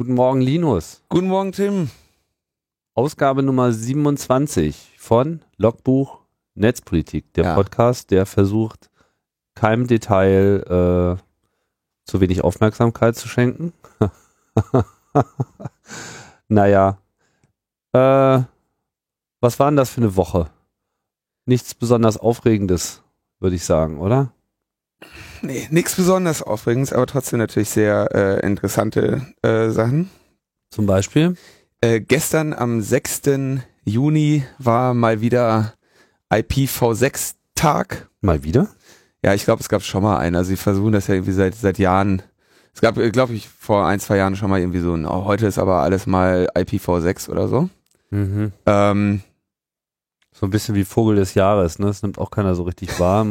Guten Morgen, Linus. Guten Morgen, Tim. Ausgabe Nummer 27 von Logbuch Netzpolitik, der Podcast, der versucht, keinem Detail zu wenig Aufmerksamkeit zu schenken. Naja, was war denn das für eine Woche? Nichts besonders Aufregendes, würde ich sagen, oder? Nee, nichts besonders Aufregendes, aber trotzdem natürlich sehr interessante Sachen. Zum Beispiel? Gestern am 6. Juni war mal wieder IPv6-Tag. Mal wieder? Ja, ich glaube, es gab schon mal einen. Also sie versuchen das ja irgendwie seit Jahren. Es gab, glaube ich, vor 1-2 Jahren schon mal irgendwie so ein, oh, heute ist aber alles mal IPv6 oder so. Mhm. So ein bisschen wie Vogel des Jahres, ne? Das nimmt auch keiner so richtig wahr.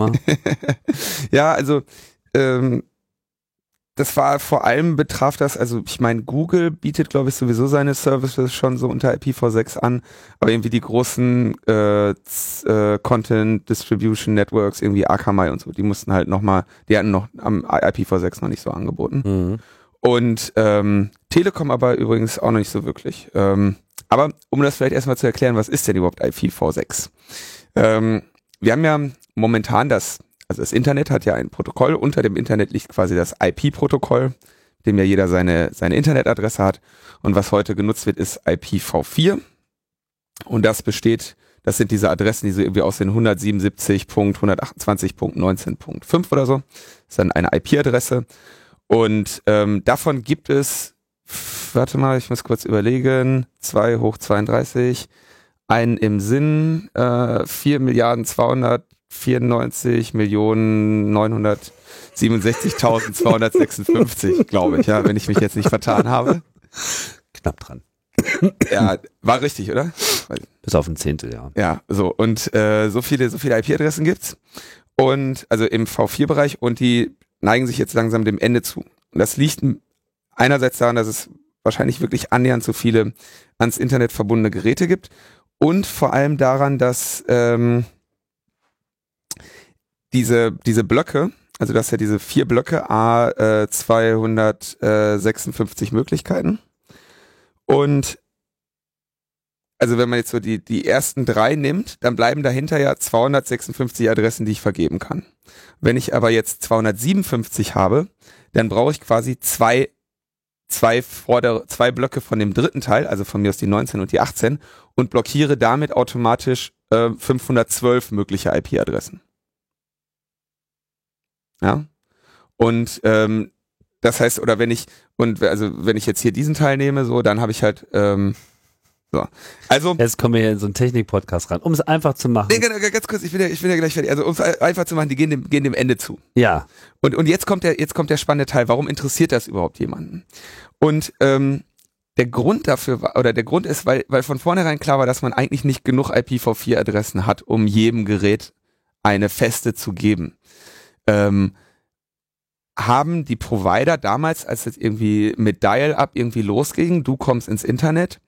Ja, also das war vor allem betraf das, also ich meine, Google bietet, glaube ich, sowieso seine Services schon so unter IPv6 an, aber irgendwie die großen Content Distribution Networks, irgendwie Akamai und so, die mussten halt nochmal, die hatten noch am IPv6 noch nicht so angeboten. Mhm. Und Telekom aber übrigens auch noch nicht so wirklich. Aber um das vielleicht erstmal zu erklären, was ist denn überhaupt IPv6? Wir haben ja momentan das Internet hat ja ein Protokoll, unter dem Internet liegt quasi das IP-Protokoll, dem ja jeder seine Internetadresse hat, und was heute genutzt wird, ist IPv4, und das sind diese Adressen, die so irgendwie aussehen, 177.128.19.5 oder so, das ist dann eine IP-Adresse, und davon gibt es, warte mal, ich muss kurz überlegen, 2 hoch 32, einen im Sinn, 4.294.967.256, glaube ich, ja, wenn ich mich jetzt nicht vertan habe. Knapp dran. Ja, war richtig, oder? Bis auf ein Zehntel, ja. Ja, so, und so viele IP-Adressen gibt's, und also im V4-Bereich, und die neigen sich jetzt langsam dem Ende zu. Und das liegt einerseits daran, dass es wahrscheinlich wirklich annähernd so viele ans Internet verbundene Geräte gibt, und vor allem daran, dass diese Blöcke, also das sind ja diese 4 Blöcke, a 256 Möglichkeiten, und also wenn man jetzt so die ersten 3 nimmt, dann bleiben dahinter ja 256 Adressen, die ich vergeben kann. Wenn ich aber jetzt 257 habe, dann brauche ich quasi zwei Blöcke von dem dritten Teil, also von mir aus die 19 und die 18, und blockiere damit automatisch 512 mögliche IP-Adressen. Ja. Und das heißt, oder wenn ich jetzt hier diesen Teil nehme, so, dann habe ich halt so. Also, jetzt kommen wir hier in so einen Technik-Podcast ran, um es einfach zu machen. Nee, genau, ganz kurz, ich bin ja gleich fertig. Also um es einfach zu machen, die gehen dem Ende zu. Ja. Und jetzt kommt der spannende Teil. Warum interessiert das überhaupt jemanden? Und der Grund ist, weil von vornherein klar war, dass man eigentlich nicht genug IPv4-Adressen hat, um jedem Gerät eine feste zu geben. Haben die Provider damals, als jetzt irgendwie mit Dial-Up irgendwie losging, du kommst ins Internet,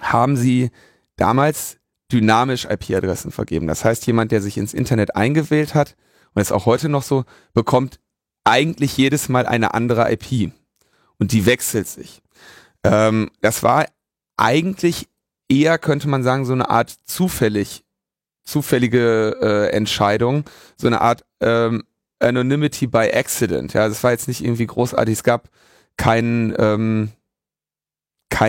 haben sie damals dynamisch IP-Adressen vergeben. Das heißt, jemand, der sich ins Internet eingewählt hat, und das ist auch heute noch so, bekommt eigentlich jedes Mal eine andere IP. Und die wechselt sich. Das war eigentlich eher, könnte man sagen, so eine Art zufällige Entscheidung, so eine Art Anonymity by Accident. Ja, das war jetzt nicht irgendwie großartig, es gab keinen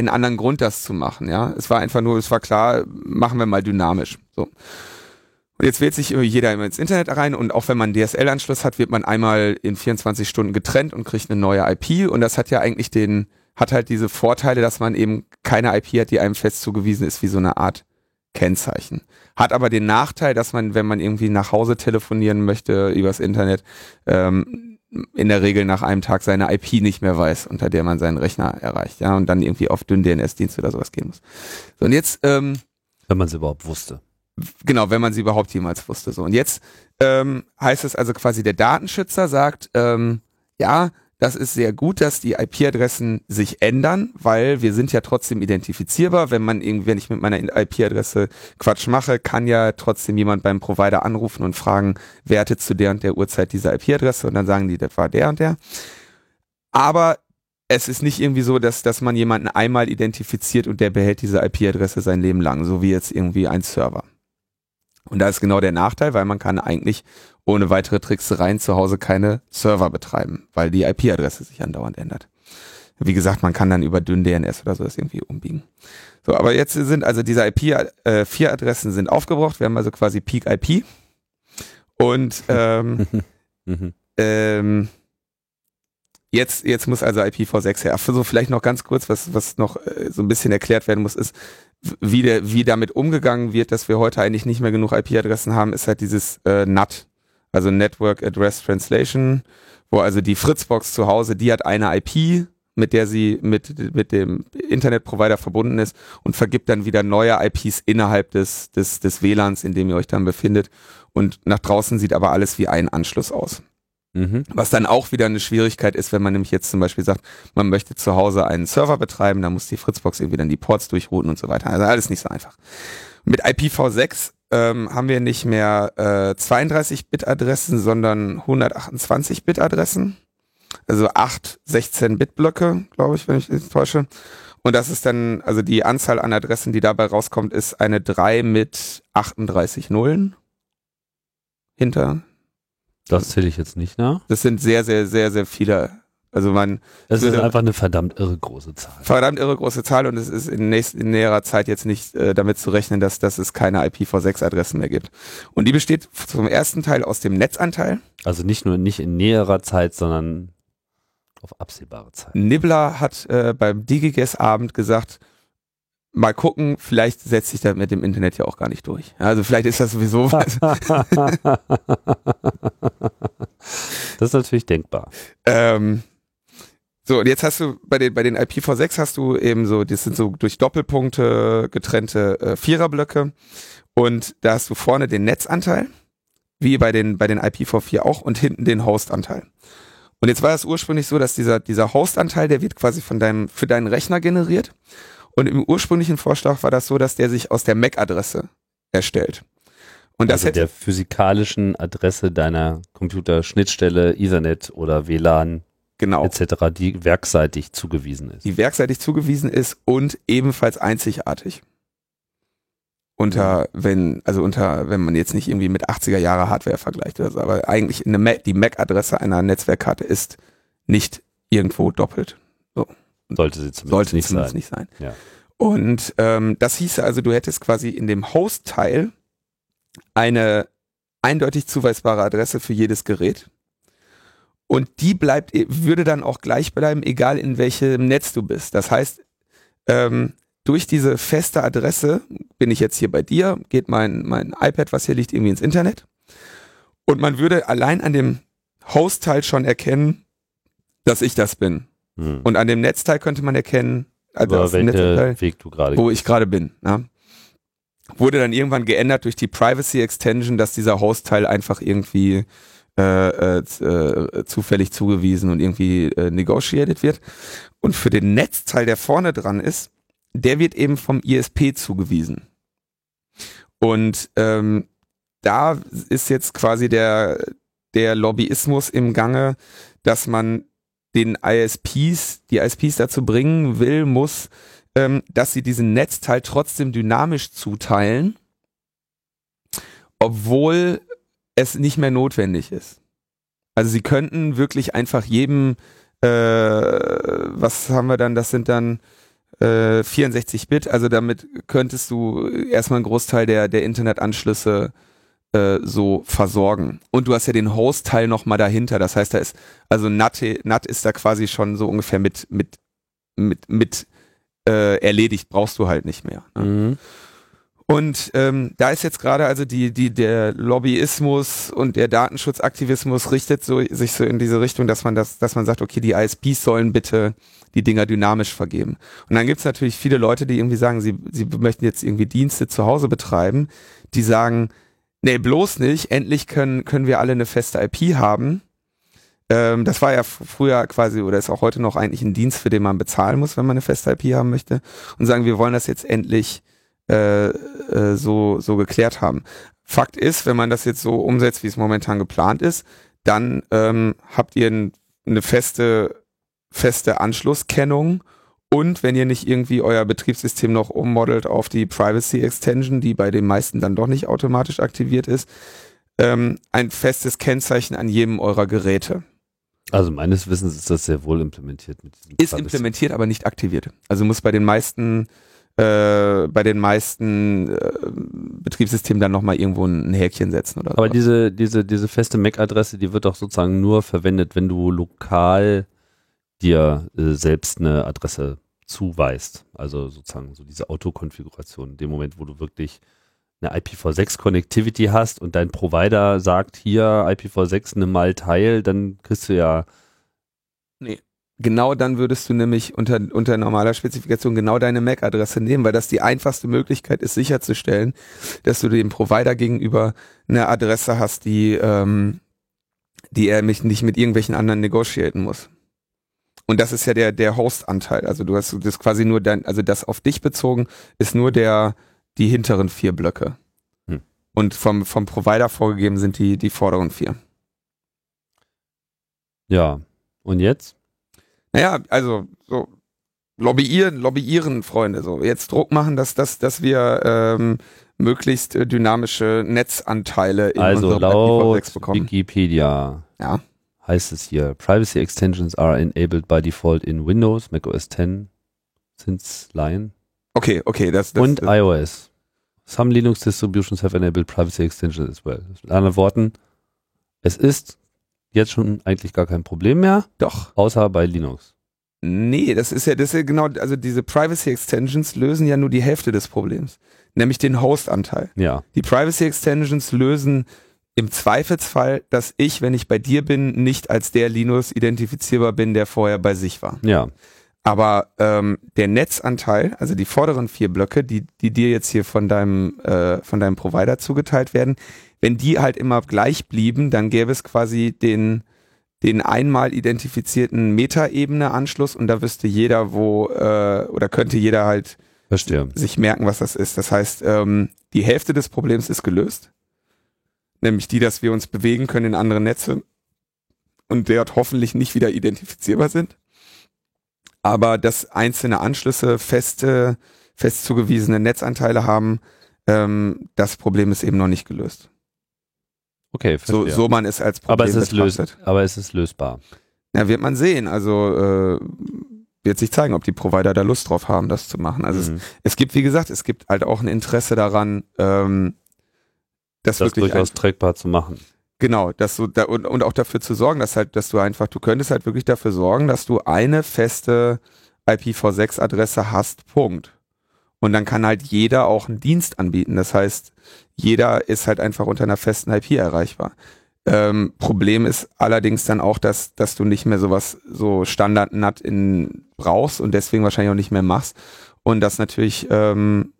anderen Grund, das zu machen, ja. Es war einfach nur, es war klar, machen wir mal dynamisch, so. Und jetzt wählt sich jeder immer ins Internet rein, und auch wenn man einen DSL-Anschluss hat, wird man einmal in 24 Stunden getrennt und kriegt eine neue IP, und das hat ja eigentlich diese Vorteile, dass man eben keine IP hat, die einem fest zugewiesen ist, wie so eine Art Kennzeichen. Hat aber den Nachteil, dass man, wenn man irgendwie nach Hause telefonieren möchte übers Internet, in der Regel nach einem Tag seine IP nicht mehr weiß, unter der man seinen Rechner erreicht, ja, und dann irgendwie auf DynDNS-Dienst oder sowas gehen muss. So, und jetzt, wenn man sie überhaupt wusste. Genau, wenn man sie überhaupt jemals wusste. So, und jetzt heißt es also quasi, der Datenschützer sagt, ja, das ist sehr gut, dass die IP-Adressen sich ändern, weil wir sind ja trotzdem identifizierbar. Wenn ich mit meiner IP-Adresse Quatsch mache, kann ja trotzdem jemand beim Provider anrufen und fragen, wer hatte zu der und der Uhrzeit diese IP-Adresse, und dann sagen die, das war der und der. Aber es ist nicht irgendwie so, dass man jemanden einmal identifiziert und der behält diese IP-Adresse sein Leben lang, so wie jetzt irgendwie ein Server. Und da ist genau der Nachteil, weil man kann eigentlich ohne weitere Tricksereien zu Hause keine Server betreiben, weil die IP-Adresse sich andauernd ändert. Wie gesagt, man kann dann über DynDNS oder so das irgendwie umbiegen. So, aber jetzt sind also diese IP4-Adressen sind aufgebraucht. Wir haben also quasi Peak IP. Und jetzt muss also IPv6 her. So, vielleicht noch ganz kurz, was noch so ein bisschen erklärt werden muss, ist, wie damit umgegangen wird, dass wir heute eigentlich nicht mehr genug IP-Adressen haben, ist halt dieses NAT, also Network Address Translation, wo also die Fritzbox zu Hause, die hat eine IP, mit der sie mit dem Internetprovider verbunden ist und vergibt dann wieder neue IPs innerhalb des WLANs, in dem ihr euch dann befindet. Und nach draußen sieht aber alles wie ein Anschluss aus. Mhm. Was dann auch wieder eine Schwierigkeit ist, wenn man nämlich jetzt zum Beispiel sagt, man möchte zu Hause einen Server betreiben, dann muss die Fritzbox irgendwie dann die Ports durchrouten und so weiter. Also alles nicht so einfach. Mit IPv6 haben wir nicht mehr 32-Bit-Adressen, sondern 128-Bit-Adressen. Also 8 16-Bit-Blöcke, glaube ich, wenn ich mich nicht täusche. Und das ist dann, also die Anzahl an Adressen, die dabei rauskommt, ist eine 3 mit 38 Nullen. Hinter. Das zähle ich jetzt nicht nach. Das sind sehr, sehr, sehr, sehr viele. Also man. Es ist einfach eine verdammt irre große Zahl. Verdammt irre große Zahl, und es ist in näherer Zeit jetzt nicht damit zu rechnen, dass es keine IPv6-Adressen mehr gibt. Und die besteht zum ersten Teil aus dem Netzanteil. Also nicht nur nicht in näherer Zeit, sondern auf absehbare Zeit. Nibbler hat beim DigiGuess-Abend gesagt, mal gucken, vielleicht setzt sich das mit dem Internet ja auch gar nicht durch. Also vielleicht ist das sowieso was. Das ist natürlich denkbar. So, und jetzt hast du bei den IPv6 hast du eben so, das sind so durch Doppelpunkte getrennte Viererblöcke, und da hast du vorne den Netzanteil, wie bei den IPv4 auch, und hinten den Hostanteil. Und jetzt war das ursprünglich so, dass dieser Hostanteil, der wird quasi für deinen Rechner generiert, und im ursprünglichen Vorschlag war das so, dass der sich aus der MAC-Adresse erstellt. Und das also der physikalischen Adresse deiner Computerschnittstelle, Ethernet oder WLAN, genau, etc., die werkseitig zugewiesen ist. Die werkseitig zugewiesen ist und ebenfalls einzigartig. Wenn man jetzt nicht irgendwie mit 80er Jahre Hardware vergleicht oder so, aber eigentlich die MAC-Adresse einer Netzwerkkarte ist nicht irgendwo doppelt. So. Sollte sie zumindest nicht sein. Ja. Und das hieße also, du hättest quasi in dem Host-Teil eine eindeutig zuweisbare Adresse für jedes Gerät. Und die würde dann auch gleich bleiben, egal in welchem Netz du bist. Das heißt, durch diese feste Adresse, bin ich jetzt hier bei dir, geht mein iPad, was hier liegt, irgendwie ins Internet. Und man würde allein an dem Host-Teil schon erkennen, dass ich das bin. Hm. Und an dem Netzteil könnte man erkennen, also aus dem Netzteil, wo ich gerade bin. Ne? Wurde dann irgendwann geändert durch die Privacy-Extension, dass dieser Host-Teil einfach irgendwie zufällig zugewiesen und irgendwie negotiated wird. Und für den Netzteil, der vorne dran ist, der wird eben vom ISP zugewiesen. Und da ist jetzt quasi der Lobbyismus im Gange, dass man die ISPs dazu bringen muss, dass sie diesen Netzteil trotzdem dynamisch zuteilen, obwohl es nicht mehr notwendig ist. Also sie könnten wirklich einfach jedem, was haben wir dann, das sind dann 64-Bit, also damit könntest du erstmal einen Großteil der Internetanschlüsse so versorgen. Und du hast ja den Host-Teil nochmal dahinter, das heißt, da ist, also NAT ist da quasi schon so ungefähr mit erledigt, brauchst du halt nicht mehr. Ne? Mhm. Und da ist jetzt gerade also der Lobbyismus und der Datenschutzaktivismus richtet sich so in diese Richtung, dass man sagt, okay, die ISPs sollen bitte die Dinger dynamisch vergeben. Und dann gibt es natürlich viele Leute, die irgendwie sagen, sie möchten jetzt irgendwie Dienste zu Hause betreiben, die sagen, nee, bloß nicht, endlich können wir alle eine feste IP haben. Das war ja früher quasi, oder ist auch heute noch eigentlich ein Dienst, für den man bezahlen muss, wenn man eine feste IP haben möchte, und sagen, wir wollen das jetzt endlich so geklärt haben. Fakt ist, wenn man das jetzt so umsetzt, wie es momentan geplant ist, dann habt ihr eine feste feste Anschlusskennung. Und wenn ihr nicht irgendwie euer Betriebssystem noch ummodelt auf die Privacy-Extension, die bei den meisten dann doch nicht automatisch aktiviert ist, ein festes Kennzeichen an jedem eurer Geräte. Also meines Wissens ist das sehr wohl implementiert. Ist implementiert, aber nicht aktiviert. Also muss bei den meisten Betriebssystemen dann nochmal irgendwo ein Häkchen setzen. Oder aber diese feste MAC-Adresse, die wird doch sozusagen nur verwendet, wenn du lokal dir selbst eine Adresse zuweist. Also sozusagen so diese Autokonfiguration. In dem Moment, wo du wirklich eine IPv6-Connectivity hast und dein Provider sagt, hier IPv6 nimm mal teil, dann kriegst du ja... Nee. Genau dann würdest du nämlich unter normaler Spezifikation genau deine MAC-Adresse nehmen, weil das die einfachste Möglichkeit ist, sicherzustellen, dass du dem Provider gegenüber eine Adresse hast, die er nicht mit irgendwelchen anderen negotiaten muss. Und das ist ja der Host-Anteil. Also du hast das quasi nur das auf dich bezogen ist nur die hinteren 4 Blöcke. Hm. Und vom Provider vorgegeben sind die vorderen 4. Ja. Und jetzt? Naja, also so lobbyieren, Freunde. So jetzt Druck machen, dass wir möglichst dynamische Netzanteile in unserem IPv6 bekommen. Also laut Wikipedia. Ja. Heißt es hier, Privacy Extensions are enabled by default in Windows, Mac OS X, since Lion. Okay, das iOS. Some Linux Distributions have enabled Privacy Extensions as well. Mit anderen Worten, es ist jetzt schon eigentlich gar kein Problem mehr. Doch. Außer bei Linux. Nee, das ist ja genau, also diese Privacy Extensions lösen ja nur die Hälfte des Problems. Nämlich den Host-Anteil. Ja. Die Privacy Extensions lösen im Zweifelsfall, dass ich, wenn ich bei dir bin, nicht als der Linus identifizierbar bin, der vorher bei sich war. Ja. Aber der Netzanteil, also die vorderen 4 Blöcke, die dir jetzt hier von deinem Provider zugeteilt werden, wenn die halt immer gleich blieben, dann gäbe es quasi den einmal identifizierten Metaebene-Anschluss und da wüsste jeder, oder könnte jeder halt sich merken, was das ist. Das heißt, die Hälfte des Problems ist gelöst. Nämlich die, dass wir uns bewegen können in andere Netze und dort hoffentlich nicht wieder identifizierbar sind. Aber dass einzelne Anschlüsse fest zugewiesene Netzanteile haben, das Problem ist eben noch nicht gelöst. Okay, verstehe. So man es als Problem betrachtet. Aber es ist lösbar. Ja, wird man sehen. Also wird sich zeigen, ob die Provider da Lust drauf haben, das zu machen. Also es gibt halt auch ein Interesse daran, das durchaus trackbar zu machen. Genau, und auch dafür zu sorgen, du könntest halt wirklich dafür sorgen, dass du eine feste IPv6-Adresse hast, Punkt. Und dann kann halt jeder auch einen Dienst anbieten. Das heißt, jeder ist halt einfach unter einer festen IP erreichbar. Problem ist allerdings dann auch, dass du nicht mehr sowas so Standard-NAT brauchst und deswegen wahrscheinlich auch nicht mehr machst. Und dass natürlich, sagen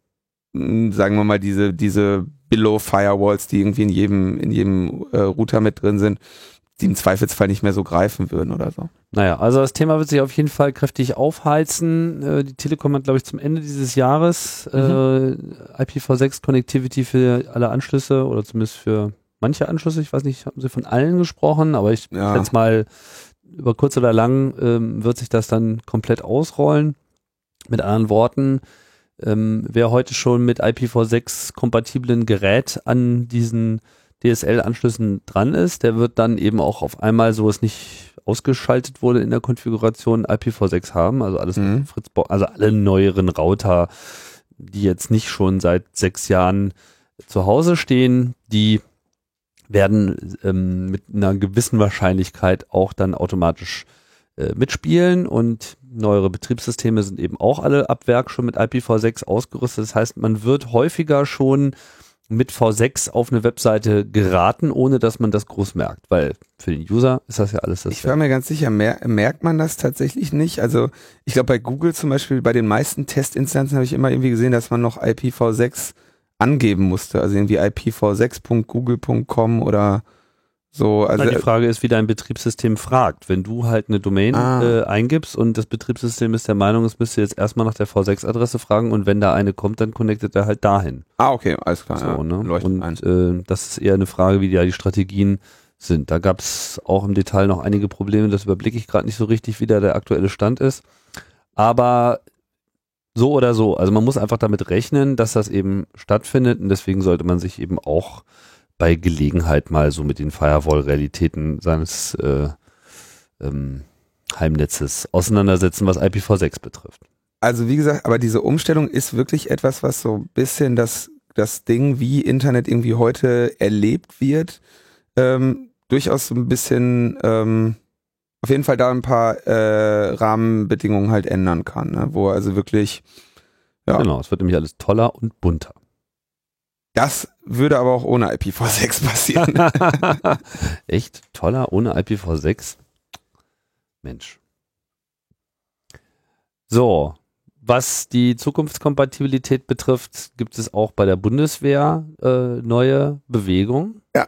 wir mal, diese Billow-Firewalls, die irgendwie in jedem Router mit drin sind, die im Zweifelsfall nicht mehr so greifen würden oder so. Naja, also das Thema wird sich auf jeden Fall kräftig aufheizen. Die Telekom hat, glaube ich, zum Ende dieses Jahres IPv6-Connectivity für alle Anschlüsse oder zumindest für manche Anschlüsse. Ich weiß nicht, haben sie von allen gesprochen, aber ich jetzt mal, über kurz oder lang wird sich das dann komplett ausrollen. Mit anderen Worten, wer heute schon mit IPv6-kompatiblen Gerät an diesen DSL-Anschlüssen dran ist, der wird dann eben auch auf einmal, so es nicht ausgeschaltet wurde in der Konfiguration, IPv6 haben, also alles mit Fritzbox, also alle neueren Router, die jetzt nicht schon seit 6 Jahren zu Hause stehen, die werden mit einer gewissen Wahrscheinlichkeit auch dann automatisch mitspielen und neuere Betriebssysteme sind eben auch alle ab Werk schon mit IPv6 ausgerüstet. Das heißt, man wird häufiger schon mit V6 auf eine Webseite geraten, ohne dass man das groß merkt, weil für den User ist das ja alles dasselbe. Ich war mir ganz sicher, merkt man das tatsächlich nicht? Also ich glaube bei Google zum Beispiel, bei den meisten Testinstanzen habe ich immer irgendwie gesehen, dass man noch IPv6 angeben musste, also irgendwie ipv6.google.com oder so, also die Frage ist, wie dein Betriebssystem fragt. Wenn du halt eine Domain eingibst und das Betriebssystem ist der Meinung, es müsste jetzt erstmal nach der V6-Adresse fragen und wenn da eine kommt, dann connectet er halt dahin. Ah, okay, alles klar. So, ja. Ne? Und das ist eher eine Frage, wie die Strategien sind. Da gab es auch im Detail noch einige Probleme, das überblicke ich gerade nicht so richtig, wie da der aktuelle Stand ist. Aber so oder so, also man muss einfach damit rechnen, dass das eben stattfindet und deswegen sollte man sich eben auch bei Gelegenheit mal so mit den Firewall-Realitäten seines Heimnetzes auseinandersetzen, was IPv6 betrifft. Also wie gesagt, aber diese Umstellung ist wirklich etwas, was so ein bisschen das Ding, wie Internet irgendwie heute erlebt wird, durchaus ein bisschen, auf jeden Fall da ein paar Rahmenbedingungen halt ändern kann, ne? Wo also wirklich, ja. Genau, es wird nämlich alles toller und bunter. Das würde aber auch ohne IPv6 passieren. Echt? Toller ohne IPv6? Mensch. So, was die Zukunftskompatibilität betrifft, gibt es auch bei der Bundeswehr neue Bewegungen. Ja,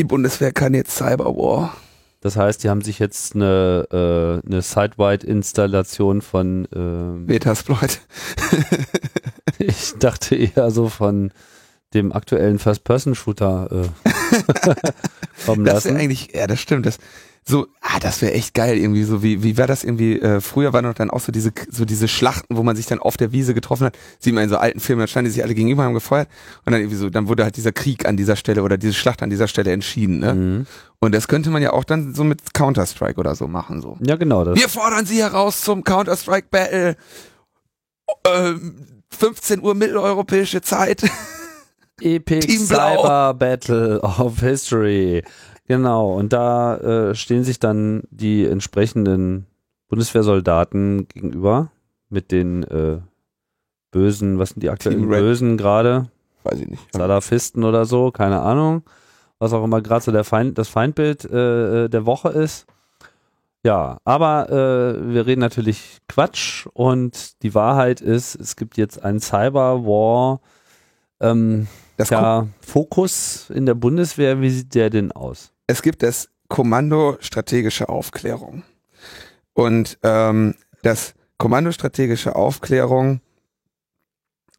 die Bundeswehr kann jetzt Cyberwar. Das heißt, die haben sich jetzt eine Site-Wide-Installation von Metasploit. Ich dachte eher so von dem aktuellen First-Person-Shooter kommen lassen. Das wäre eigentlich, ja, das stimmt. Das wäre echt geil irgendwie. So wie war das irgendwie? Früher waren noch dann auch so diese Schlachten, wo man sich dann auf der Wiese getroffen hat. Sieht man in so alten Filmen, dann standen die sich alle gegenüber, haben gefeuert und dann irgendwie so, dann wurde halt dieser Krieg an dieser Stelle oder diese Schlacht an dieser Stelle entschieden. Ne? Mhm. Und das könnte man ja auch dann so mit Counter-Strike oder so machen. So. Ja, genau. Das. Wir fordern Sie heraus zum Counter-Strike-Battle. 15 Uhr mitteleuropäische Zeit. Epic Team Cyber Blau. Battle of History. Genau, und da stehen sich dann die entsprechenden Bundeswehrsoldaten gegenüber mit den Bösen, was sind die aktuellen Bösen gerade? Weiß ich nicht. Salafisten oder so, keine Ahnung. Was auch immer gerade so das Feindbild der Woche ist. Ja, aber wir reden natürlich Quatsch und die Wahrheit ist, es gibt jetzt einen Cyberwar. Fokus in der Bundeswehr, wie sieht der denn aus? Es gibt das Kommando strategische Aufklärung. Und das Kommando strategische Aufklärung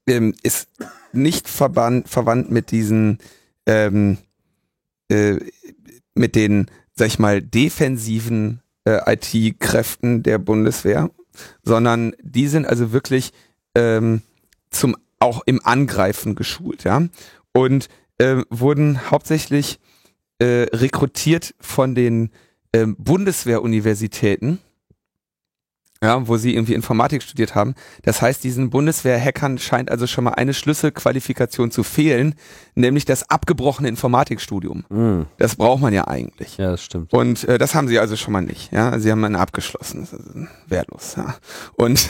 ist nicht verwandt mit diesen, mit den, sag ich mal, defensiven IT-Kräften der Bundeswehr, sondern die sind also wirklich auch im Angreifen geschult, ja, und wurden hauptsächlich rekrutiert von den Bundeswehruniversitäten, ja, wo sie irgendwie Informatik studiert haben. Das heißt, diesen Bundeswehr-Hackern scheint also schon mal eine Schlüsselqualifikation zu fehlen, nämlich das abgebrochene Informatikstudium. Mhm. Das braucht man ja eigentlich. Ja, das stimmt. Und das haben sie also schon mal nicht. Ja, sie haben eine abgeschlossen. Das ist wertlos. Ja. Und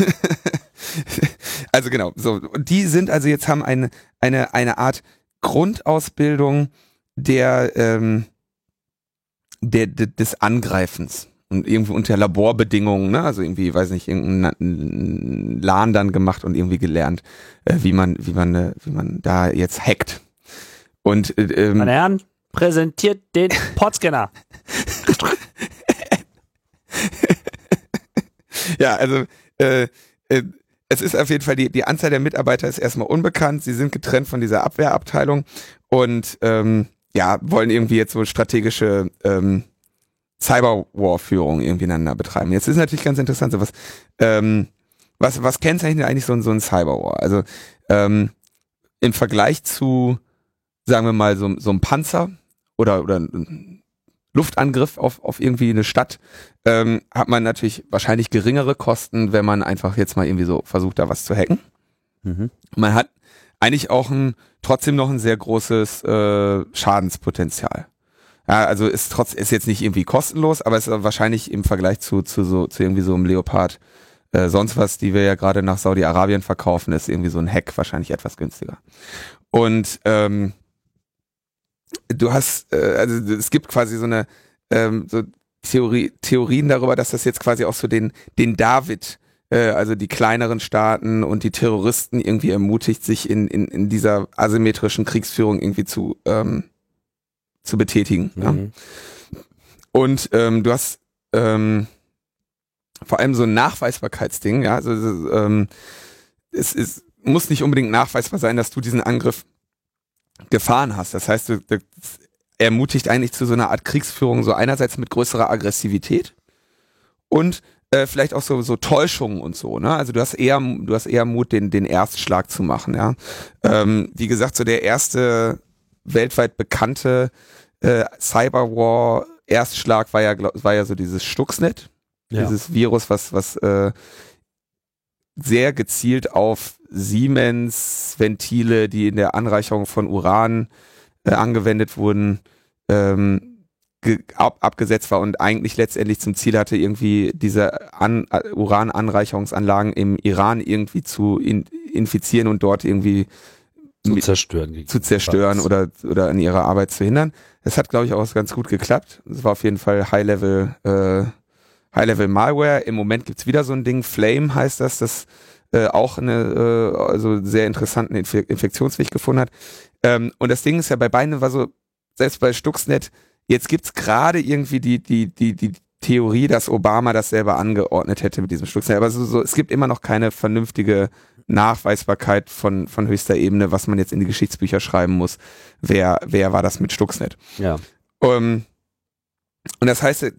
also genau. So, und die sind also jetzt haben eine Art Grundausbildung des Angreifens. Und irgendwie unter Laborbedingungen, ne? Also irgendwie, weiß nicht, irgendein LAN dann gemacht und irgendwie gelernt, wie man da jetzt hackt. Und meine Herren, präsentiert den Podscanner. Ja, also es ist auf jeden Fall die Anzahl der Mitarbeiter ist erstmal unbekannt. Sie sind getrennt von dieser Abwehrabteilung und wollen irgendwie jetzt so strategische Cyberwar-Führung irgendwie einander betreiben. Jetzt ist natürlich ganz interessant, so was kennzeichnet eigentlich so ein Cyberwar? Also im Vergleich zu, sagen wir mal, so einem Panzer oder einem Luftangriff auf irgendwie eine Stadt, hat man natürlich wahrscheinlich geringere Kosten, wenn man einfach jetzt mal irgendwie so versucht, da was zu hacken. Mhm. Man hat eigentlich auch trotzdem noch ein sehr großes Schadenspotenzial. Ja, also ist jetzt nicht irgendwie kostenlos, aber es ist wahrscheinlich im Vergleich zu irgendwie so einem Leopard sonst was, die wir ja gerade nach Saudi-Arabien verkaufen, ist irgendwie so ein Hack wahrscheinlich etwas günstiger. Und du hast, also es gibt quasi so eine so Theorien darüber, dass das jetzt quasi auch so den David, also die kleineren Staaten und die Terroristen irgendwie ermutigt, sich in dieser asymmetrischen Kriegsführung irgendwie zu betätigen. Mhm. Ja. Und du hast vor allem so ein Nachweisbarkeitsding, ja, also es muss nicht unbedingt nachweisbar sein, dass du diesen Angriff gefahren hast. Das heißt, ermutigt eigentlich zu so einer Art Kriegsführung, so einerseits mit größerer Aggressivität und vielleicht auch so Täuschungen und so, ne? Also du hast eher Mut, den Erstschlag zu machen, ja. Wie gesagt, so der erste weltweit bekannte Cyberwar Erstschlag war ja so dieses Stuxnet, ja. Dieses Virus, was sehr gezielt auf Siemens Ventile, die in der Anreicherung von Uran angewendet wurden, abgesetzt war und eigentlich letztendlich zum Ziel hatte, irgendwie diese Urananreicherungsanlagen im Iran irgendwie zu infizieren und dort irgendwie zu zerstören oder an ihrer Arbeit zu hindern. Das hat, glaube ich, auch ganz gut geklappt. Es war auf jeden Fall High-Level Malware. Im Moment gibt's wieder so ein Ding, Flame heißt das auch also sehr interessanten Infektionsweg gefunden hat. Und das Ding ist ja bei beiden war so, selbst bei Stuxnet, jetzt gibt's gerade irgendwie die Theorie, dass Obama das selber angeordnet hätte mit diesem Stuxnet. Aber es gibt immer noch keine vernünftige Nachweisbarkeit von höchster Ebene, was man jetzt in die Geschichtsbücher schreiben muss. Wer war das mit Stuxnet? Ja. Und das heißt,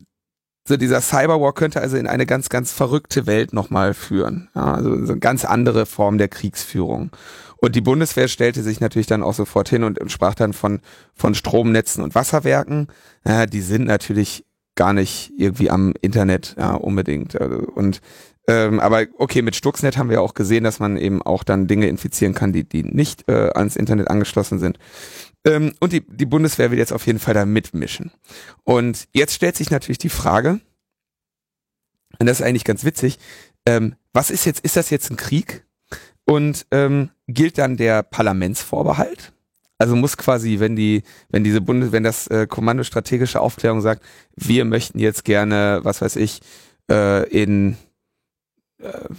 so dieser Cyberwar könnte also in eine ganz, ganz verrückte Welt nochmal führen. Ja, also so eine ganz andere Form der Kriegsführung. Und die Bundeswehr stellte sich natürlich dann auch sofort hin und sprach dann von Stromnetzen und Wasserwerken. Ja, die sind natürlich gar nicht irgendwie am Internet unbedingt. Und aber okay, mit Stuxnet haben wir auch gesehen, dass man eben auch dann Dinge infizieren kann, die nicht ans Internet angeschlossen sind. Und die Bundeswehr will jetzt auf jeden Fall da mitmischen. Und jetzt stellt sich natürlich die Frage, und das ist eigentlich ganz witzig, ist das jetzt ein Krieg? Und gilt dann der Parlamentsvorbehalt? Also muss quasi, wenn das Kommando strategische Aufklärung sagt, wir möchten jetzt gerne, was weiß ich,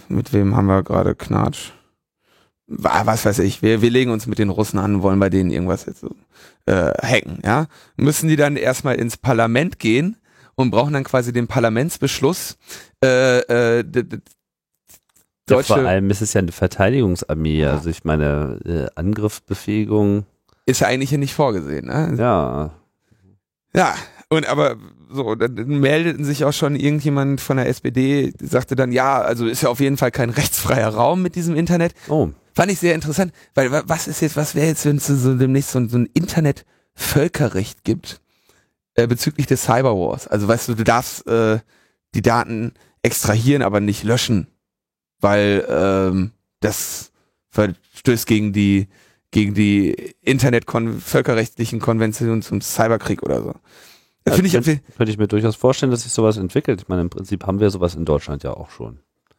mit wem haben wir gerade Knatsch? Was weiß ich, wir legen uns mit den Russen an und wollen bei denen irgendwas jetzt so hacken, ja? Müssen die dann erstmal ins Parlament gehen und brauchen dann quasi den Parlamentsbeschluss. Vor allem ist es ja eine Verteidigungsarmee, ja. Also ich meine, Angriffsbefähigung ist ja eigentlich hier nicht vorgesehen, ne? Ja. Ja, und aber so, dann meldeten sich auch schon irgendjemand von der SPD, sagte dann, ja, also ist ja auf jeden Fall kein rechtsfreier Raum mit diesem Internet. Oh. Fand ich sehr interessant, weil was wäre jetzt, wenn es so demnächst so ein Internet-Völkerrecht gibt, bezüglich des Cyberwars. Also weißt du, du darfst die Daten extrahieren, aber nicht löschen, weil das verstößt gegen die Internet-völkerrechtlichen Konventionen zum Cyberkrieg oder so. Also könnte ich mir durchaus vorstellen, dass sich sowas entwickelt. Ich meine, im Prinzip haben wir sowas in Deutschland ja auch schon.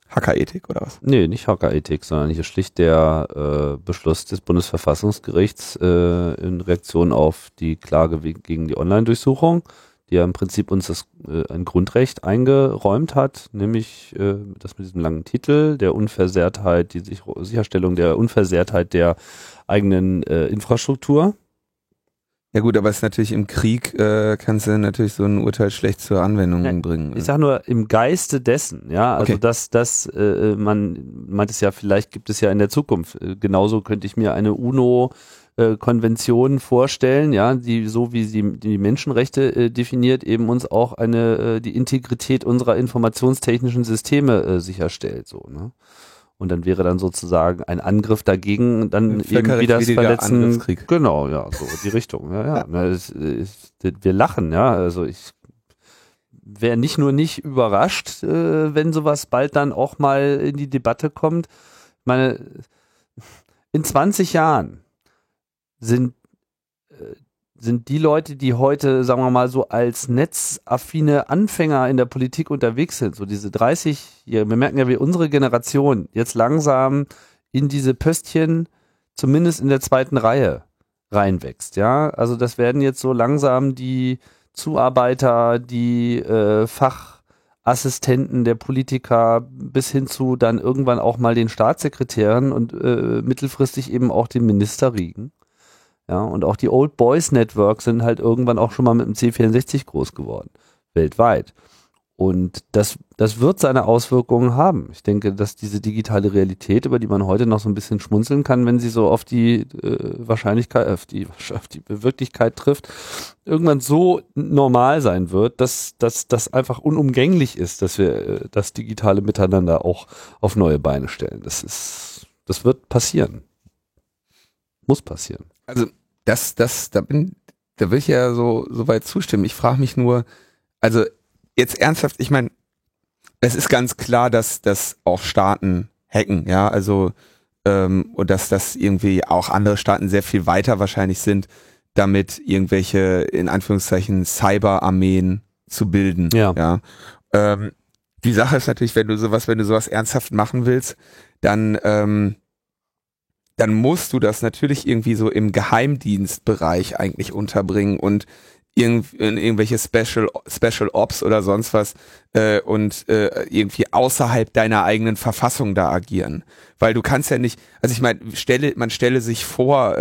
Hackerethik oder was? Nee, nicht Hackerethik, sondern hier schlicht der Beschluss des Bundesverfassungsgerichts in Reaktion auf die Klage gegen die Online-Durchsuchung, die ja im Prinzip uns ein Grundrecht eingeräumt hat, nämlich das mit diesem langen Titel, der Unversehrtheit, die Sicherstellung der Unversehrtheit der eigenen Infrastruktur. Ja gut, aber es ist natürlich im Krieg, kannst du natürlich so ein Urteil schlecht zur Anwendung bringen. Ich sag nur, im Geiste dessen, ja, also okay. dass man meint es ja, vielleicht gibt es ja in der Zukunft, genauso könnte ich mir eine UNO-Konvention vorstellen, ja, die so wie sie die Menschenrechte definiert, eben uns auch die Integrität unserer informationstechnischen Systeme sicherstellt, so, ne? Und dann wäre dann sozusagen ein Angriff dagegen, dann eben wieder das Verletzen. Genau, ja, so die Richtung. Ja, ja. Na, wir lachen, ja. Also ich wäre nicht überrascht, wenn sowas bald dann auch mal in die Debatte kommt. Ich meine, in 20 Jahren sind die Leute, die heute, sagen wir mal, so als netzaffine Anfänger in der Politik unterwegs sind, so diese 30, wir merken ja, wie unsere Generation jetzt langsam in diese Pöstchen, zumindest in der zweiten Reihe, reinwächst, ja. Also das werden jetzt so langsam die Zuarbeiter, die Fachassistenten der Politiker bis hin zu dann irgendwann auch mal den Staatssekretären und mittelfristig eben auch den Minister riegen. Ja, und auch die Old Boys Network sind halt irgendwann auch schon mal mit dem C64 groß geworden, weltweit. Und das wird seine Auswirkungen haben. Ich denke, dass diese digitale Realität, über die man heute noch so ein bisschen schmunzeln kann, wenn sie so auf die Wahrscheinlichkeit, auf die Wirklichkeit trifft, irgendwann so normal sein wird, dass das einfach unumgänglich ist, dass wir das digitale Miteinander auch auf neue Beine stellen. Das wird passieren. Muss passieren. Also, da will ich ja so weit zustimmen. Ich frage mich nur, also, jetzt ernsthaft, ich meine, es ist ganz klar, dass auch Staaten hacken, ja, also und dass das irgendwie auch andere Staaten sehr viel weiter wahrscheinlich sind, damit irgendwelche, in Anführungszeichen, Cyberarmeen zu bilden. Ja. Ja. Die Sache ist natürlich, wenn du sowas ernsthaft machen willst, dann musst du das natürlich irgendwie so im Geheimdienstbereich eigentlich unterbringen und irgendwelche Special Ops oder sonst was und irgendwie außerhalb deiner eigenen Verfassung da agieren. Weil du kannst ja nicht, also ich meine, man stelle sich vor,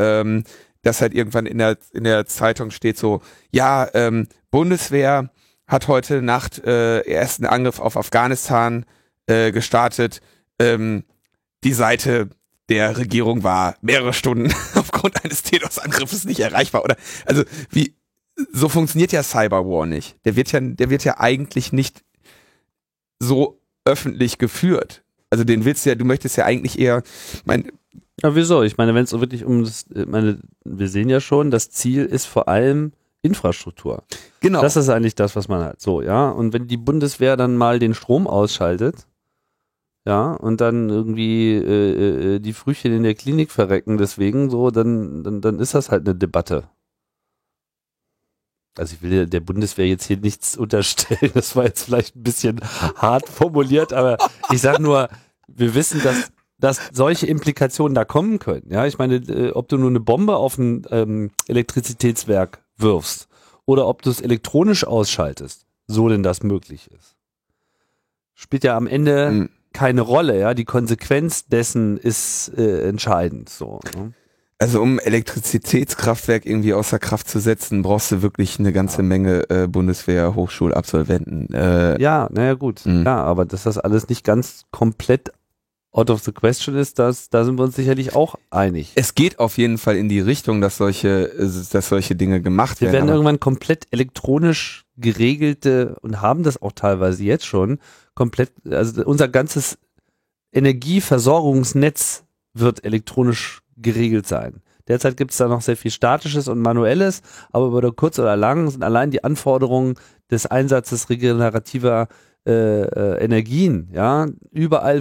dass halt irgendwann in der Zeitung steht so, ja, Bundeswehr hat heute Nacht ersten Angriff auf Afghanistan gestartet, die Seite der Regierung war mehrere Stunden aufgrund eines DDoS-Angriffes nicht erreichbar, oder? Also so funktioniert ja Cyberwar nicht. Der wird ja eigentlich nicht so öffentlich geführt. Also du möchtest ja eigentlich eher, ja, wieso? Ich meine, wenn es wirklich wir sehen ja schon, das Ziel ist vor allem Infrastruktur. Genau. Das ist eigentlich das, was man hat. So, ja. Und wenn die Bundeswehr dann mal den Strom ausschaltet, ja, und dann irgendwie die Frühchen in der Klinik verrecken, deswegen so, dann ist das halt eine Debatte. Also ich will der Bundeswehr jetzt hier nichts unterstellen, das war jetzt vielleicht ein bisschen hart formuliert, aber ich sage nur, wir wissen, dass solche Implikationen da kommen können. Ja, ich meine, ob du nur eine Bombe auf ein Elektrizitätswerk wirfst oder ob du es elektronisch ausschaltest, so denn das möglich ist, spielt ja am Ende keine Rolle. Ja, die Konsequenz dessen ist entscheidend. So. Ne? Also um Elektrizitätskraftwerk irgendwie außer Kraft zu setzen, brauchst du wirklich eine ganze Menge Bundeswehr-Hochschulabsolventen. Ja, naja gut, ja, aber dass das alles nicht ganz komplett out of the question ist, da sind wir uns sicherlich auch einig. Es geht auf jeden Fall in die Richtung, dass solche Dinge gemacht werden. Wir werden irgendwann komplett elektronisch geregelte, und haben das auch teilweise jetzt schon, komplett, also unser ganzes Energieversorgungsnetz wird elektronisch geregelt sein. Derzeit gibt es da noch sehr viel Statisches und Manuelles, aber über kurz oder lang sind allein die Anforderungen des Einsatzes regenerativer Energien. Ja, überall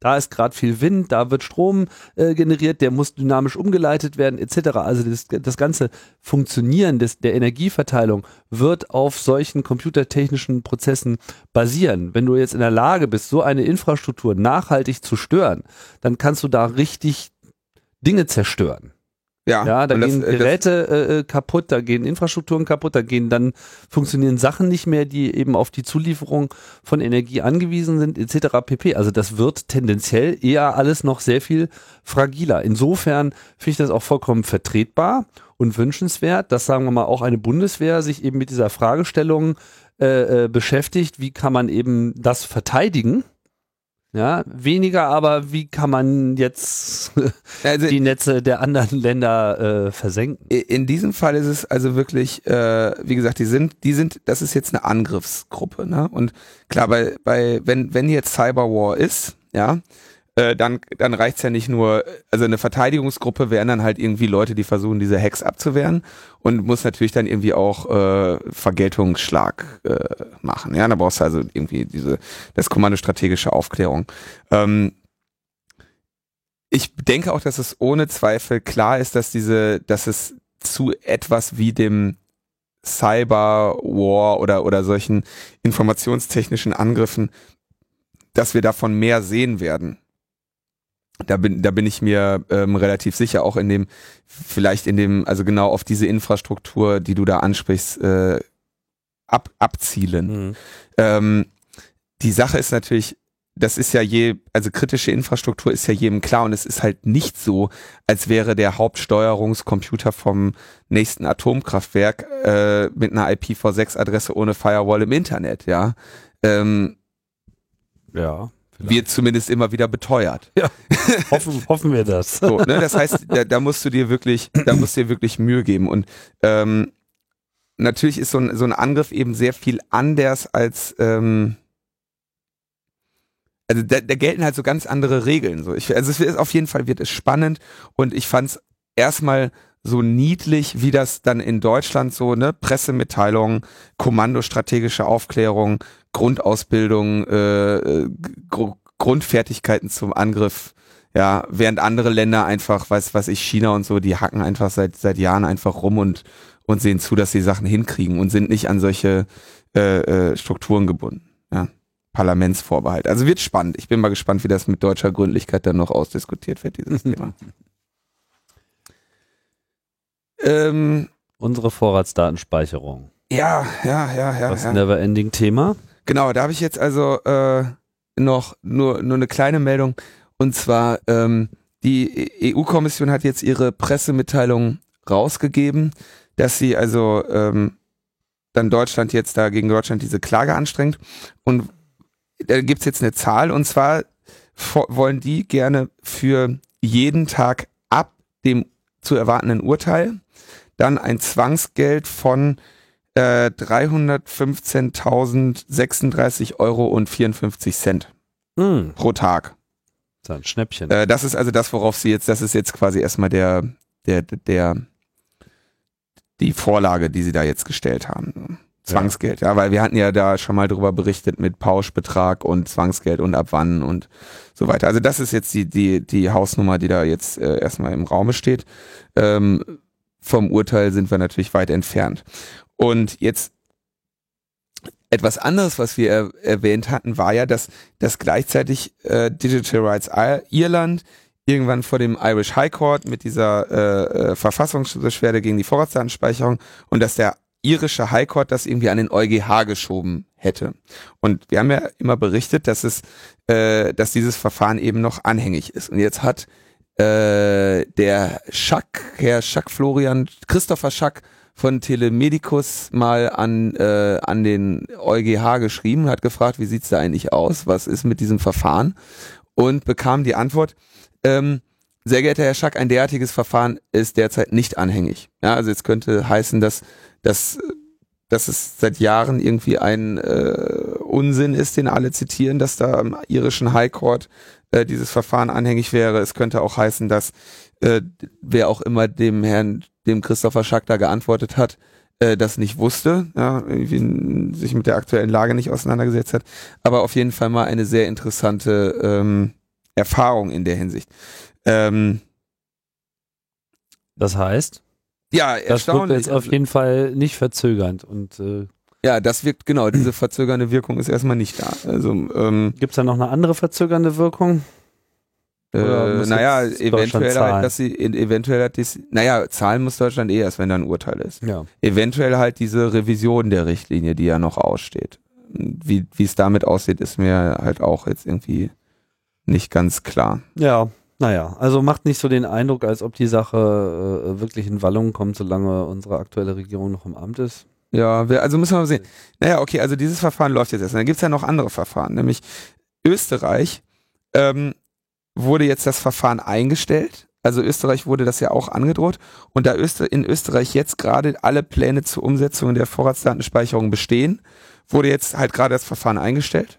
da ist gerade viel Wind, da wird Strom generiert, der muss dynamisch umgeleitet werden, etc. Also das ganze Funktionieren der Energieverteilung wird auf solchen computertechnischen Prozessen basieren. Wenn du jetzt in der Lage bist, so eine Infrastruktur nachhaltig zu stören, dann kannst du da richtig Dinge zerstören. Ja, da gehen Geräte kaputt, da gehen Infrastrukturen kaputt, dann funktionieren Sachen nicht mehr, die eben auf die Zulieferung von Energie angewiesen sind, etc. pp. Also das wird tendenziell eher alles noch sehr viel fragiler. Insofern finde ich das auch vollkommen vertretbar und wünschenswert, dass, sagen wir mal, auch eine Bundeswehr sich eben mit dieser Fragestellung beschäftigt, wie kann man eben das verteidigen. Ja, weniger aber, wie kann man jetzt die Netze der anderen Länder versenken? In diesem Fall ist es also wirklich, wie gesagt, das ist jetzt eine Angriffsgruppe, ne? Und klar, wenn jetzt Cyberwar ist, ja, dann reicht's ja nicht nur, also eine Verteidigungsgruppe wären dann halt irgendwie Leute, die versuchen, diese Hacks abzuwehren, und muss natürlich dann irgendwie auch Vergeltungsschlag machen. Ja, da brauchst du also irgendwie das Kommando strategische Aufklärung. Ich denke auch, dass es ohne Zweifel klar ist, dass es zu etwas wie dem Cyberwar oder solchen informationstechnischen Angriffen, dass wir davon mehr sehen werden. Da bin ich mir relativ sicher, auch also genau auf diese Infrastruktur, die du da ansprichst, abzielen. Mhm. Die Sache ist natürlich, also kritische Infrastruktur ist ja jedem klar, und es ist halt nicht so, als wäre der Hauptsteuerungscomputer vom nächsten Atomkraftwerk mit einer IPv6-Adresse ohne Firewall im Internet, ja. wird zumindest immer wieder beteuert. Ja, hoffen wir das. So, ne? Das heißt, da musst du dir wirklich, Mühe geben. Und natürlich ist so ein Angriff eben sehr viel anders als also da gelten halt so ganz andere Regeln. So. Es ist auf jeden Fall wird es spannend und ich fand es erstmal so niedlich, wie das dann in Deutschland so, ne, Pressemitteilung, Kommando strategische Aufklärung, Grundausbildung, Grundfertigkeiten zum Angriff, ja, während andere Länder einfach, weiß ich, China und so, die hacken einfach seit Jahren einfach rum und sehen zu, dass sie Sachen hinkriegen und sind nicht an solche Strukturen gebunden, ja. Parlamentsvorbehalt. Also wird spannend. Ich bin mal gespannt, wie das mit deutscher Gründlichkeit dann noch ausdiskutiert wird, dieses Thema. Unsere Vorratsdatenspeicherung. Ja. Das Never-Ending-Thema. Genau, da habe ich jetzt also noch nur eine kleine Meldung. Und zwar, die EU-Kommission hat jetzt ihre Pressemitteilung rausgegeben, dass sie also dann Deutschland jetzt da gegen Deutschland diese Klage anstrengt. Und da gibt's jetzt eine Zahl, und zwar wollen die gerne für jeden Tag ab dem zu erwartenden Urteil dann ein Zwangsgeld von 315.036,54 € pro Tag. Das ist ein Schnäppchen. Das ist also das, worauf sie jetzt, das ist jetzt quasi erstmal die Vorlage, die sie da jetzt gestellt haben. Zwangsgeld, ja, weil wir hatten ja da schon mal drüber berichtet mit Pauschbetrag und Zwangsgeld und ab wann und so weiter. Also das ist jetzt die Hausnummer, die da jetzt erstmal im Raume steht. Vom Urteil sind wir natürlich weit entfernt. Und jetzt etwas anderes, was wir erwähnt hatten, war ja, dass gleichzeitig Digital Rights Irland irgendwann vor dem Irish High Court mit dieser Verfassungsbeschwerde gegen die Vorratsdatenspeicherung und dass der irische High Court das irgendwie an den EuGH geschoben hätte. Und wir haben ja immer berichtet, dass dieses Verfahren eben noch anhängig ist. Und jetzt hat der Schack, Herr Schack Florian, Christopher Schack von Telemedicus mal an den EuGH geschrieben, hat gefragt, wie sieht's da eigentlich aus? Was ist mit diesem Verfahren? Und bekam die Antwort, sehr geehrter Herr Schack, ein derartiges Verfahren ist derzeit nicht anhängig. Ja, also es könnte heißen, dass es seit Jahren irgendwie ein Unsinn ist, den alle zitieren, dass da im irischen High Court dieses Verfahren anhängig wäre. Es könnte auch heißen, dass wer auch immer dem Christopher Schack da geantwortet hat, das nicht wusste, ja, irgendwie sich mit der aktuellen Lage nicht auseinandergesetzt hat. Aber auf jeden Fall mal eine sehr interessante Erfahrung in der Hinsicht. Das heißt? Ja, erstaunlich. Das wirkt jetzt auf jeden Fall nicht verzögernd und ja, das wirkt, genau, diese verzögernde Wirkung ist erstmal nicht da. Also, gibt's da noch eine andere verzögernde Wirkung? Naja, zahlen muss Deutschland eh erst, wenn da ein Urteil ist. Ja. Eventuell halt diese Revision der Richtlinie, die ja noch aussteht. Wie es damit aussieht, ist mir halt auch jetzt irgendwie nicht ganz klar. Ja. Naja, also macht nicht so den Eindruck, als ob die Sache wirklich in Wallung kommt, solange unsere aktuelle Regierung noch im Amt ist. Ja, also müssen wir mal sehen. Naja, okay, also dieses Verfahren läuft jetzt erst. Dann gibt's ja noch andere Verfahren, nämlich Österreich wurde jetzt das Verfahren eingestellt. Also Österreich wurde das ja auch angedroht. Und da in Österreich jetzt gerade alle Pläne zur Umsetzung der Vorratsdatenspeicherung bestehen, wurde jetzt halt gerade das Verfahren eingestellt.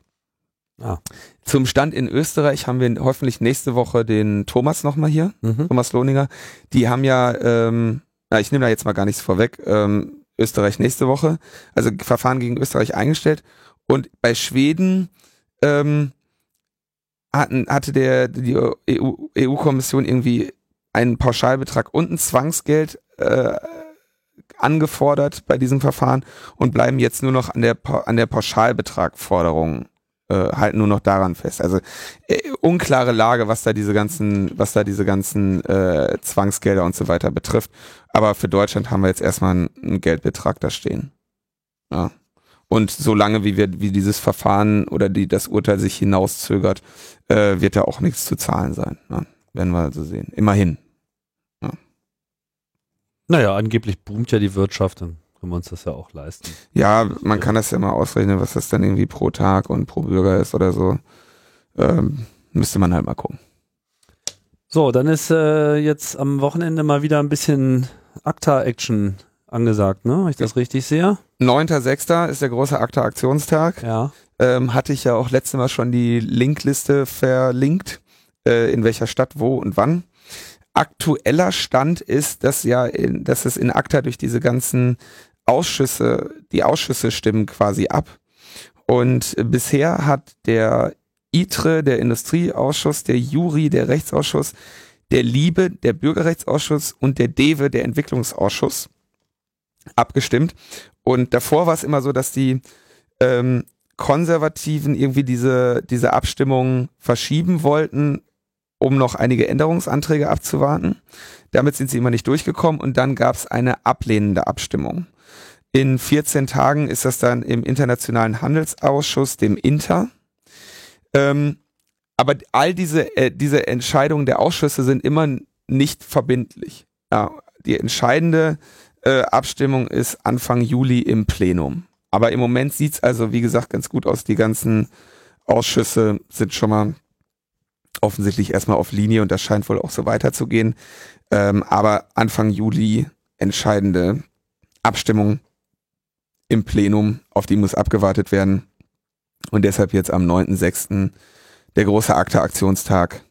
Ah. Zum Stand in Österreich haben wir hoffentlich nächste Woche den Thomas nochmal hier, Thomas Lohninger. Die haben ja, ich nehme da jetzt mal gar nichts vorweg, Österreich nächste Woche, also Verfahren gegen Österreich eingestellt. Und bei Schweden hatte die EU-Kommission irgendwie einen Pauschalbetrag und ein Zwangsgeld angefordert bei diesem Verfahren und bleiben jetzt nur noch an der Pauschalbetragforderung. Halt nur noch daran fest. Also unklare Lage, was da diese ganzen Zwangsgelder und so weiter betrifft. Aber für Deutschland haben wir jetzt erstmal einen Geldbetrag da stehen. Ja. Und solange wie dieses Verfahren oder das Urteil sich hinauszögert, wird da auch nichts zu zahlen sein. Ja. Werden wir so sehen. Immerhin. Ja. Naja, angeblich boomt ja die Wirtschaft. Dann können wir uns das ja auch leisten. Ja, man kann das ja mal ausrechnen, was das dann irgendwie pro Tag und pro Bürger ist oder so. Müsste man halt mal gucken. So, dann ist jetzt am Wochenende mal wieder ein bisschen ACTA-Action angesagt, ne? Wenn ich das richtig sehe. 9.6. ist der große ACTA-Aktionstag. Ja. Hatte ich ja auch letztes Mal schon die Linkliste verlinkt, in welcher Stadt, wo und wann. Aktueller Stand ist, dass es in ACTA durch diese ganzen Ausschüsse, die Ausschüsse stimmen quasi ab. Und bisher hat der ITRE, der Industrieausschuss, der JURI, der Rechtsausschuss, der LIBE, der Bürgerrechtsausschuss und der DEWE, der Entwicklungsausschuss, abgestimmt. Und davor war es immer so, dass die Konservativen irgendwie diese Abstimmung verschieben wollten, um noch einige Änderungsanträge abzuwarten. Damit sind sie immer nicht durchgekommen und dann gab es eine ablehnende Abstimmung. In 14 Tagen ist das dann im Internationalen Handelsausschuss, dem INTA. Aber all diese Entscheidungen der Ausschüsse sind immer nicht verbindlich. Ja, die entscheidende Abstimmung ist Anfang Juli im Plenum. Aber im Moment sieht es also, wie gesagt, ganz gut aus. Die ganzen Ausschüsse sind schon mal offensichtlich erstmal auf Linie und das scheint wohl auch so weiterzugehen. Aber Anfang Juli entscheidende Abstimmung im Plenum, auf die muss abgewartet werden. Und deshalb jetzt am 9.6. der große ACTA-Aktionstag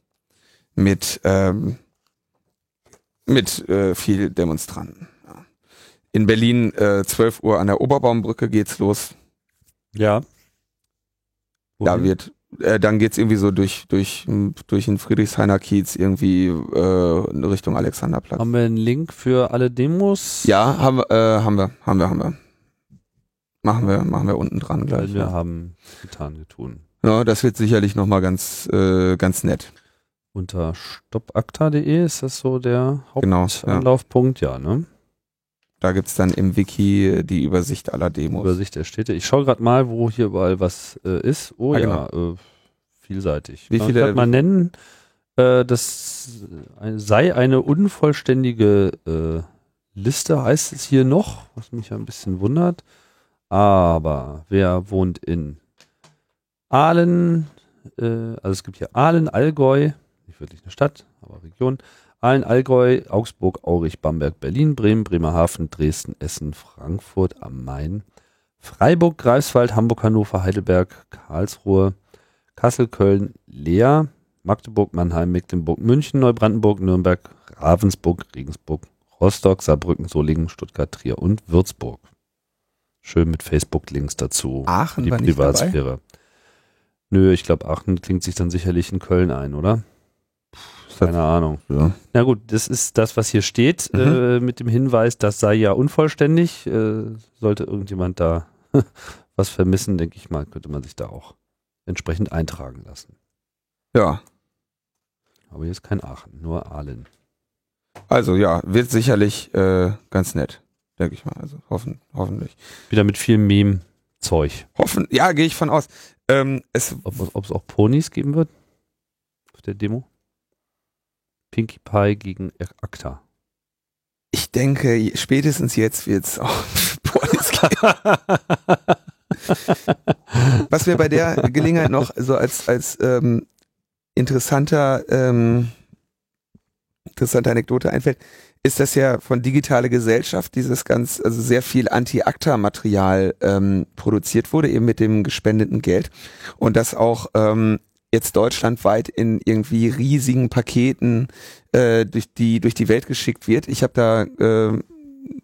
mit viel Demonstranten. In Berlin 12 Uhr an der Oberbaumbrücke geht's los. Ja. Wohin? Da wird dann geht's irgendwie so durch den Friedrichshainer Kiez irgendwie in Richtung Alexanderplatz. Haben wir einen Link für alle Demos? Ja, haben wir. Machen wir unten dran gleich. Wir haben getan. Ja, das wird sicherlich nochmal ganz nett. Unter stoppacta.de ist das so der Hauptanlaufpunkt, genau, ja. Ja, ne? Da gibt's dann im Wiki die Übersicht aller Demos. Übersicht der Städte. Ich schaue gerade mal, wo hier überall was ist. Oh ja, genau. Vielseitig. Wie viele? Ich kann mal nennen, das sei eine unvollständige Liste, heißt es hier noch, was mich ein bisschen wundert. Aber wer wohnt in Aalen? Also es gibt hier Aalen, Allgäu, nicht wirklich eine Stadt, aber Region. Aalen, Allgäu, Augsburg, Aurich, Bamberg, Berlin, Bremen, Bremerhaven, Dresden, Essen, Frankfurt am Main, Freiburg, Greifswald, Hamburg, Hannover, Heidelberg, Karlsruhe, Kassel, Köln, Leer, Magdeburg, Mannheim, Mecklenburg, München, Neubrandenburg, Nürnberg, Ravensburg, Regensburg, Rostock, Saarbrücken, Solingen, Stuttgart, Trier und Würzburg. Schön mit Facebook-Links dazu. Aachen die war Privatsphäre. Nicht dabei? Nö, ich glaube, Aachen klingt sich dann sicherlich in Köln ein, oder? Keine Ahnung. Ja. Na gut, das ist das, was hier steht, mit dem Hinweis, das sei ja unvollständig. Sollte irgendjemand da was vermissen, denke ich mal, könnte man sich da auch entsprechend eintragen lassen. Ja. Aber hier ist kein Aachen, nur Aalen. Also ja, wird sicherlich ganz nett, denke ich mal. Also hoffentlich. Wieder mit viel Meme-Zeug. Ja, gehe ich von aus. Ob es auch Ponys geben wird? Auf der Demo? Pinkie Pie gegen ACTA. Ich denke, spätestens jetzt wird es auch Ponys geben. Was mir bei der Gelegenheit noch so als interessante Anekdote einfällt, ist das ja von digitale Gesellschaft also sehr viel Anti-ACTA-Material produziert wurde, eben mit dem gespendeten Geld und das auch jetzt deutschlandweit in irgendwie riesigen Paketen durch die Welt geschickt wird. Ich habe da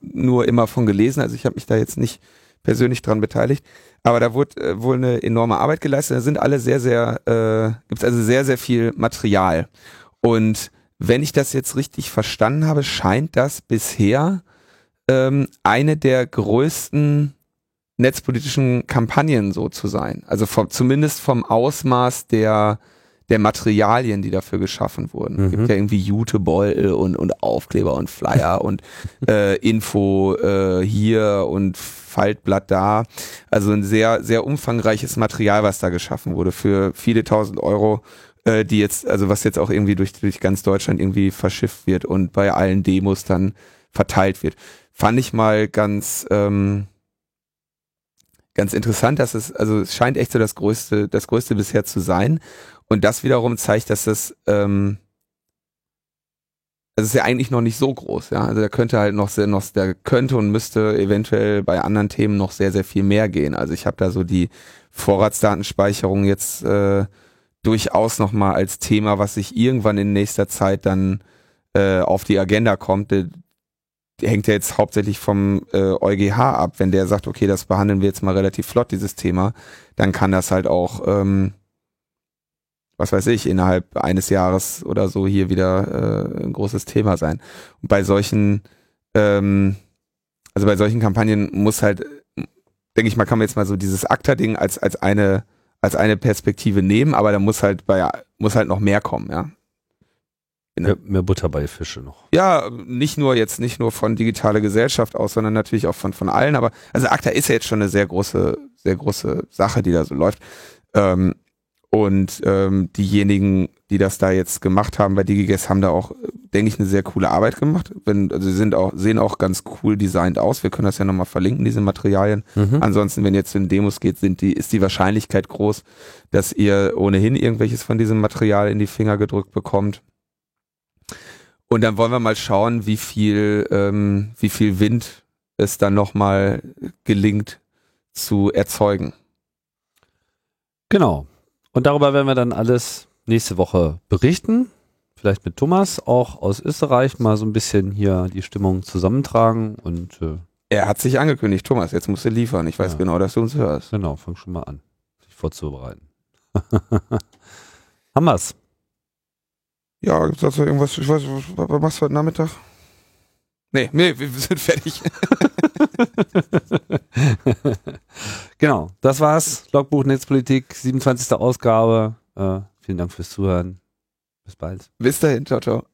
nur immer von gelesen, also ich habe mich da jetzt nicht persönlich dran beteiligt, aber da wurde wohl eine enorme Arbeit geleistet. Da sind alle gibt's also sehr, sehr viel Material und wenn ich das jetzt richtig verstanden habe, scheint das bisher eine der größten netzpolitischen Kampagnen so zu sein. Also zumindest vom Ausmaß der Materialien, die dafür geschaffen wurden. Es gibt ja irgendwie Jutebeutel und Aufkleber und Flyer und Info hier und Faltblatt da. Also ein sehr, sehr umfangreiches Material, was da geschaffen wurde für viele tausend Euro, die jetzt, also was jetzt auch irgendwie durch ganz Deutschland irgendwie verschifft wird und bei allen Demos dann verteilt wird. fand ich mal ganz ganz interessant, dass es, also es scheint echt so das größte bisher zu sein, und das wiederum zeigt, dass das also es ist ja eigentlich noch nicht so groß, ja. Also da könnte halt noch da könnte und müsste eventuell bei anderen Themen noch sehr, sehr viel mehr gehen. Also ich habe da so die Vorratsdatenspeicherung jetzt durchaus nochmal als Thema, was sich irgendwann in nächster Zeit dann auf die Agenda kommt. Die hängt ja jetzt hauptsächlich vom EuGH ab. Wenn der sagt, okay, das behandeln wir jetzt mal relativ flott, dieses Thema, dann kann das halt auch, was weiß ich, innerhalb eines Jahres oder so hier wieder ein großes Thema sein. Und bei solchen, also bei solchen Kampagnen muss halt, denke ich mal, kann man jetzt mal so dieses ACTA-Ding als eine Perspektive nehmen, aber da muss halt noch mehr kommen, ja. Mehr Butter bei Fische noch. Ja, nicht nur von digitale Gesellschaft aus, sondern natürlich auch von allen, aber also ACTA ist ja jetzt schon eine sehr große Sache, die da so läuft. Und diejenigen, die das da jetzt gemacht haben bei DigiGuess, haben da auch, denke ich, eine sehr coole Arbeit gemacht. Also sie sehen auch ganz cool designt aus. Wir können das ja nochmal verlinken, diese Materialien. Mhm. Ansonsten, wenn ihr zu den Demos geht, ist die Wahrscheinlichkeit groß, dass ihr ohnehin irgendwelches von diesem Material in die Finger gedrückt bekommt. Und dann wollen wir mal schauen, wie viel Wind es dann nochmal gelingt zu erzeugen. Genau. Und darüber werden wir dann alles nächste Woche berichten. Vielleicht mit Thomas, auch aus Österreich, mal so ein bisschen hier die Stimmung zusammentragen. Und er hat sich angekündigt, Thomas, jetzt musst du liefern. Ich weiß genau, dass du uns hörst. Genau, fang schon mal an, dich vorzubereiten. Haben wir's. Ja, gibt's dazu irgendwas? Ich weiß, was machst du heute Nachmittag? Nee, wir sind fertig. Genau, das war's. Logbuch Netzpolitik, 27. Ausgabe. Vielen Dank fürs Zuhören. Bis bald. Bis dahin, ciao, ciao.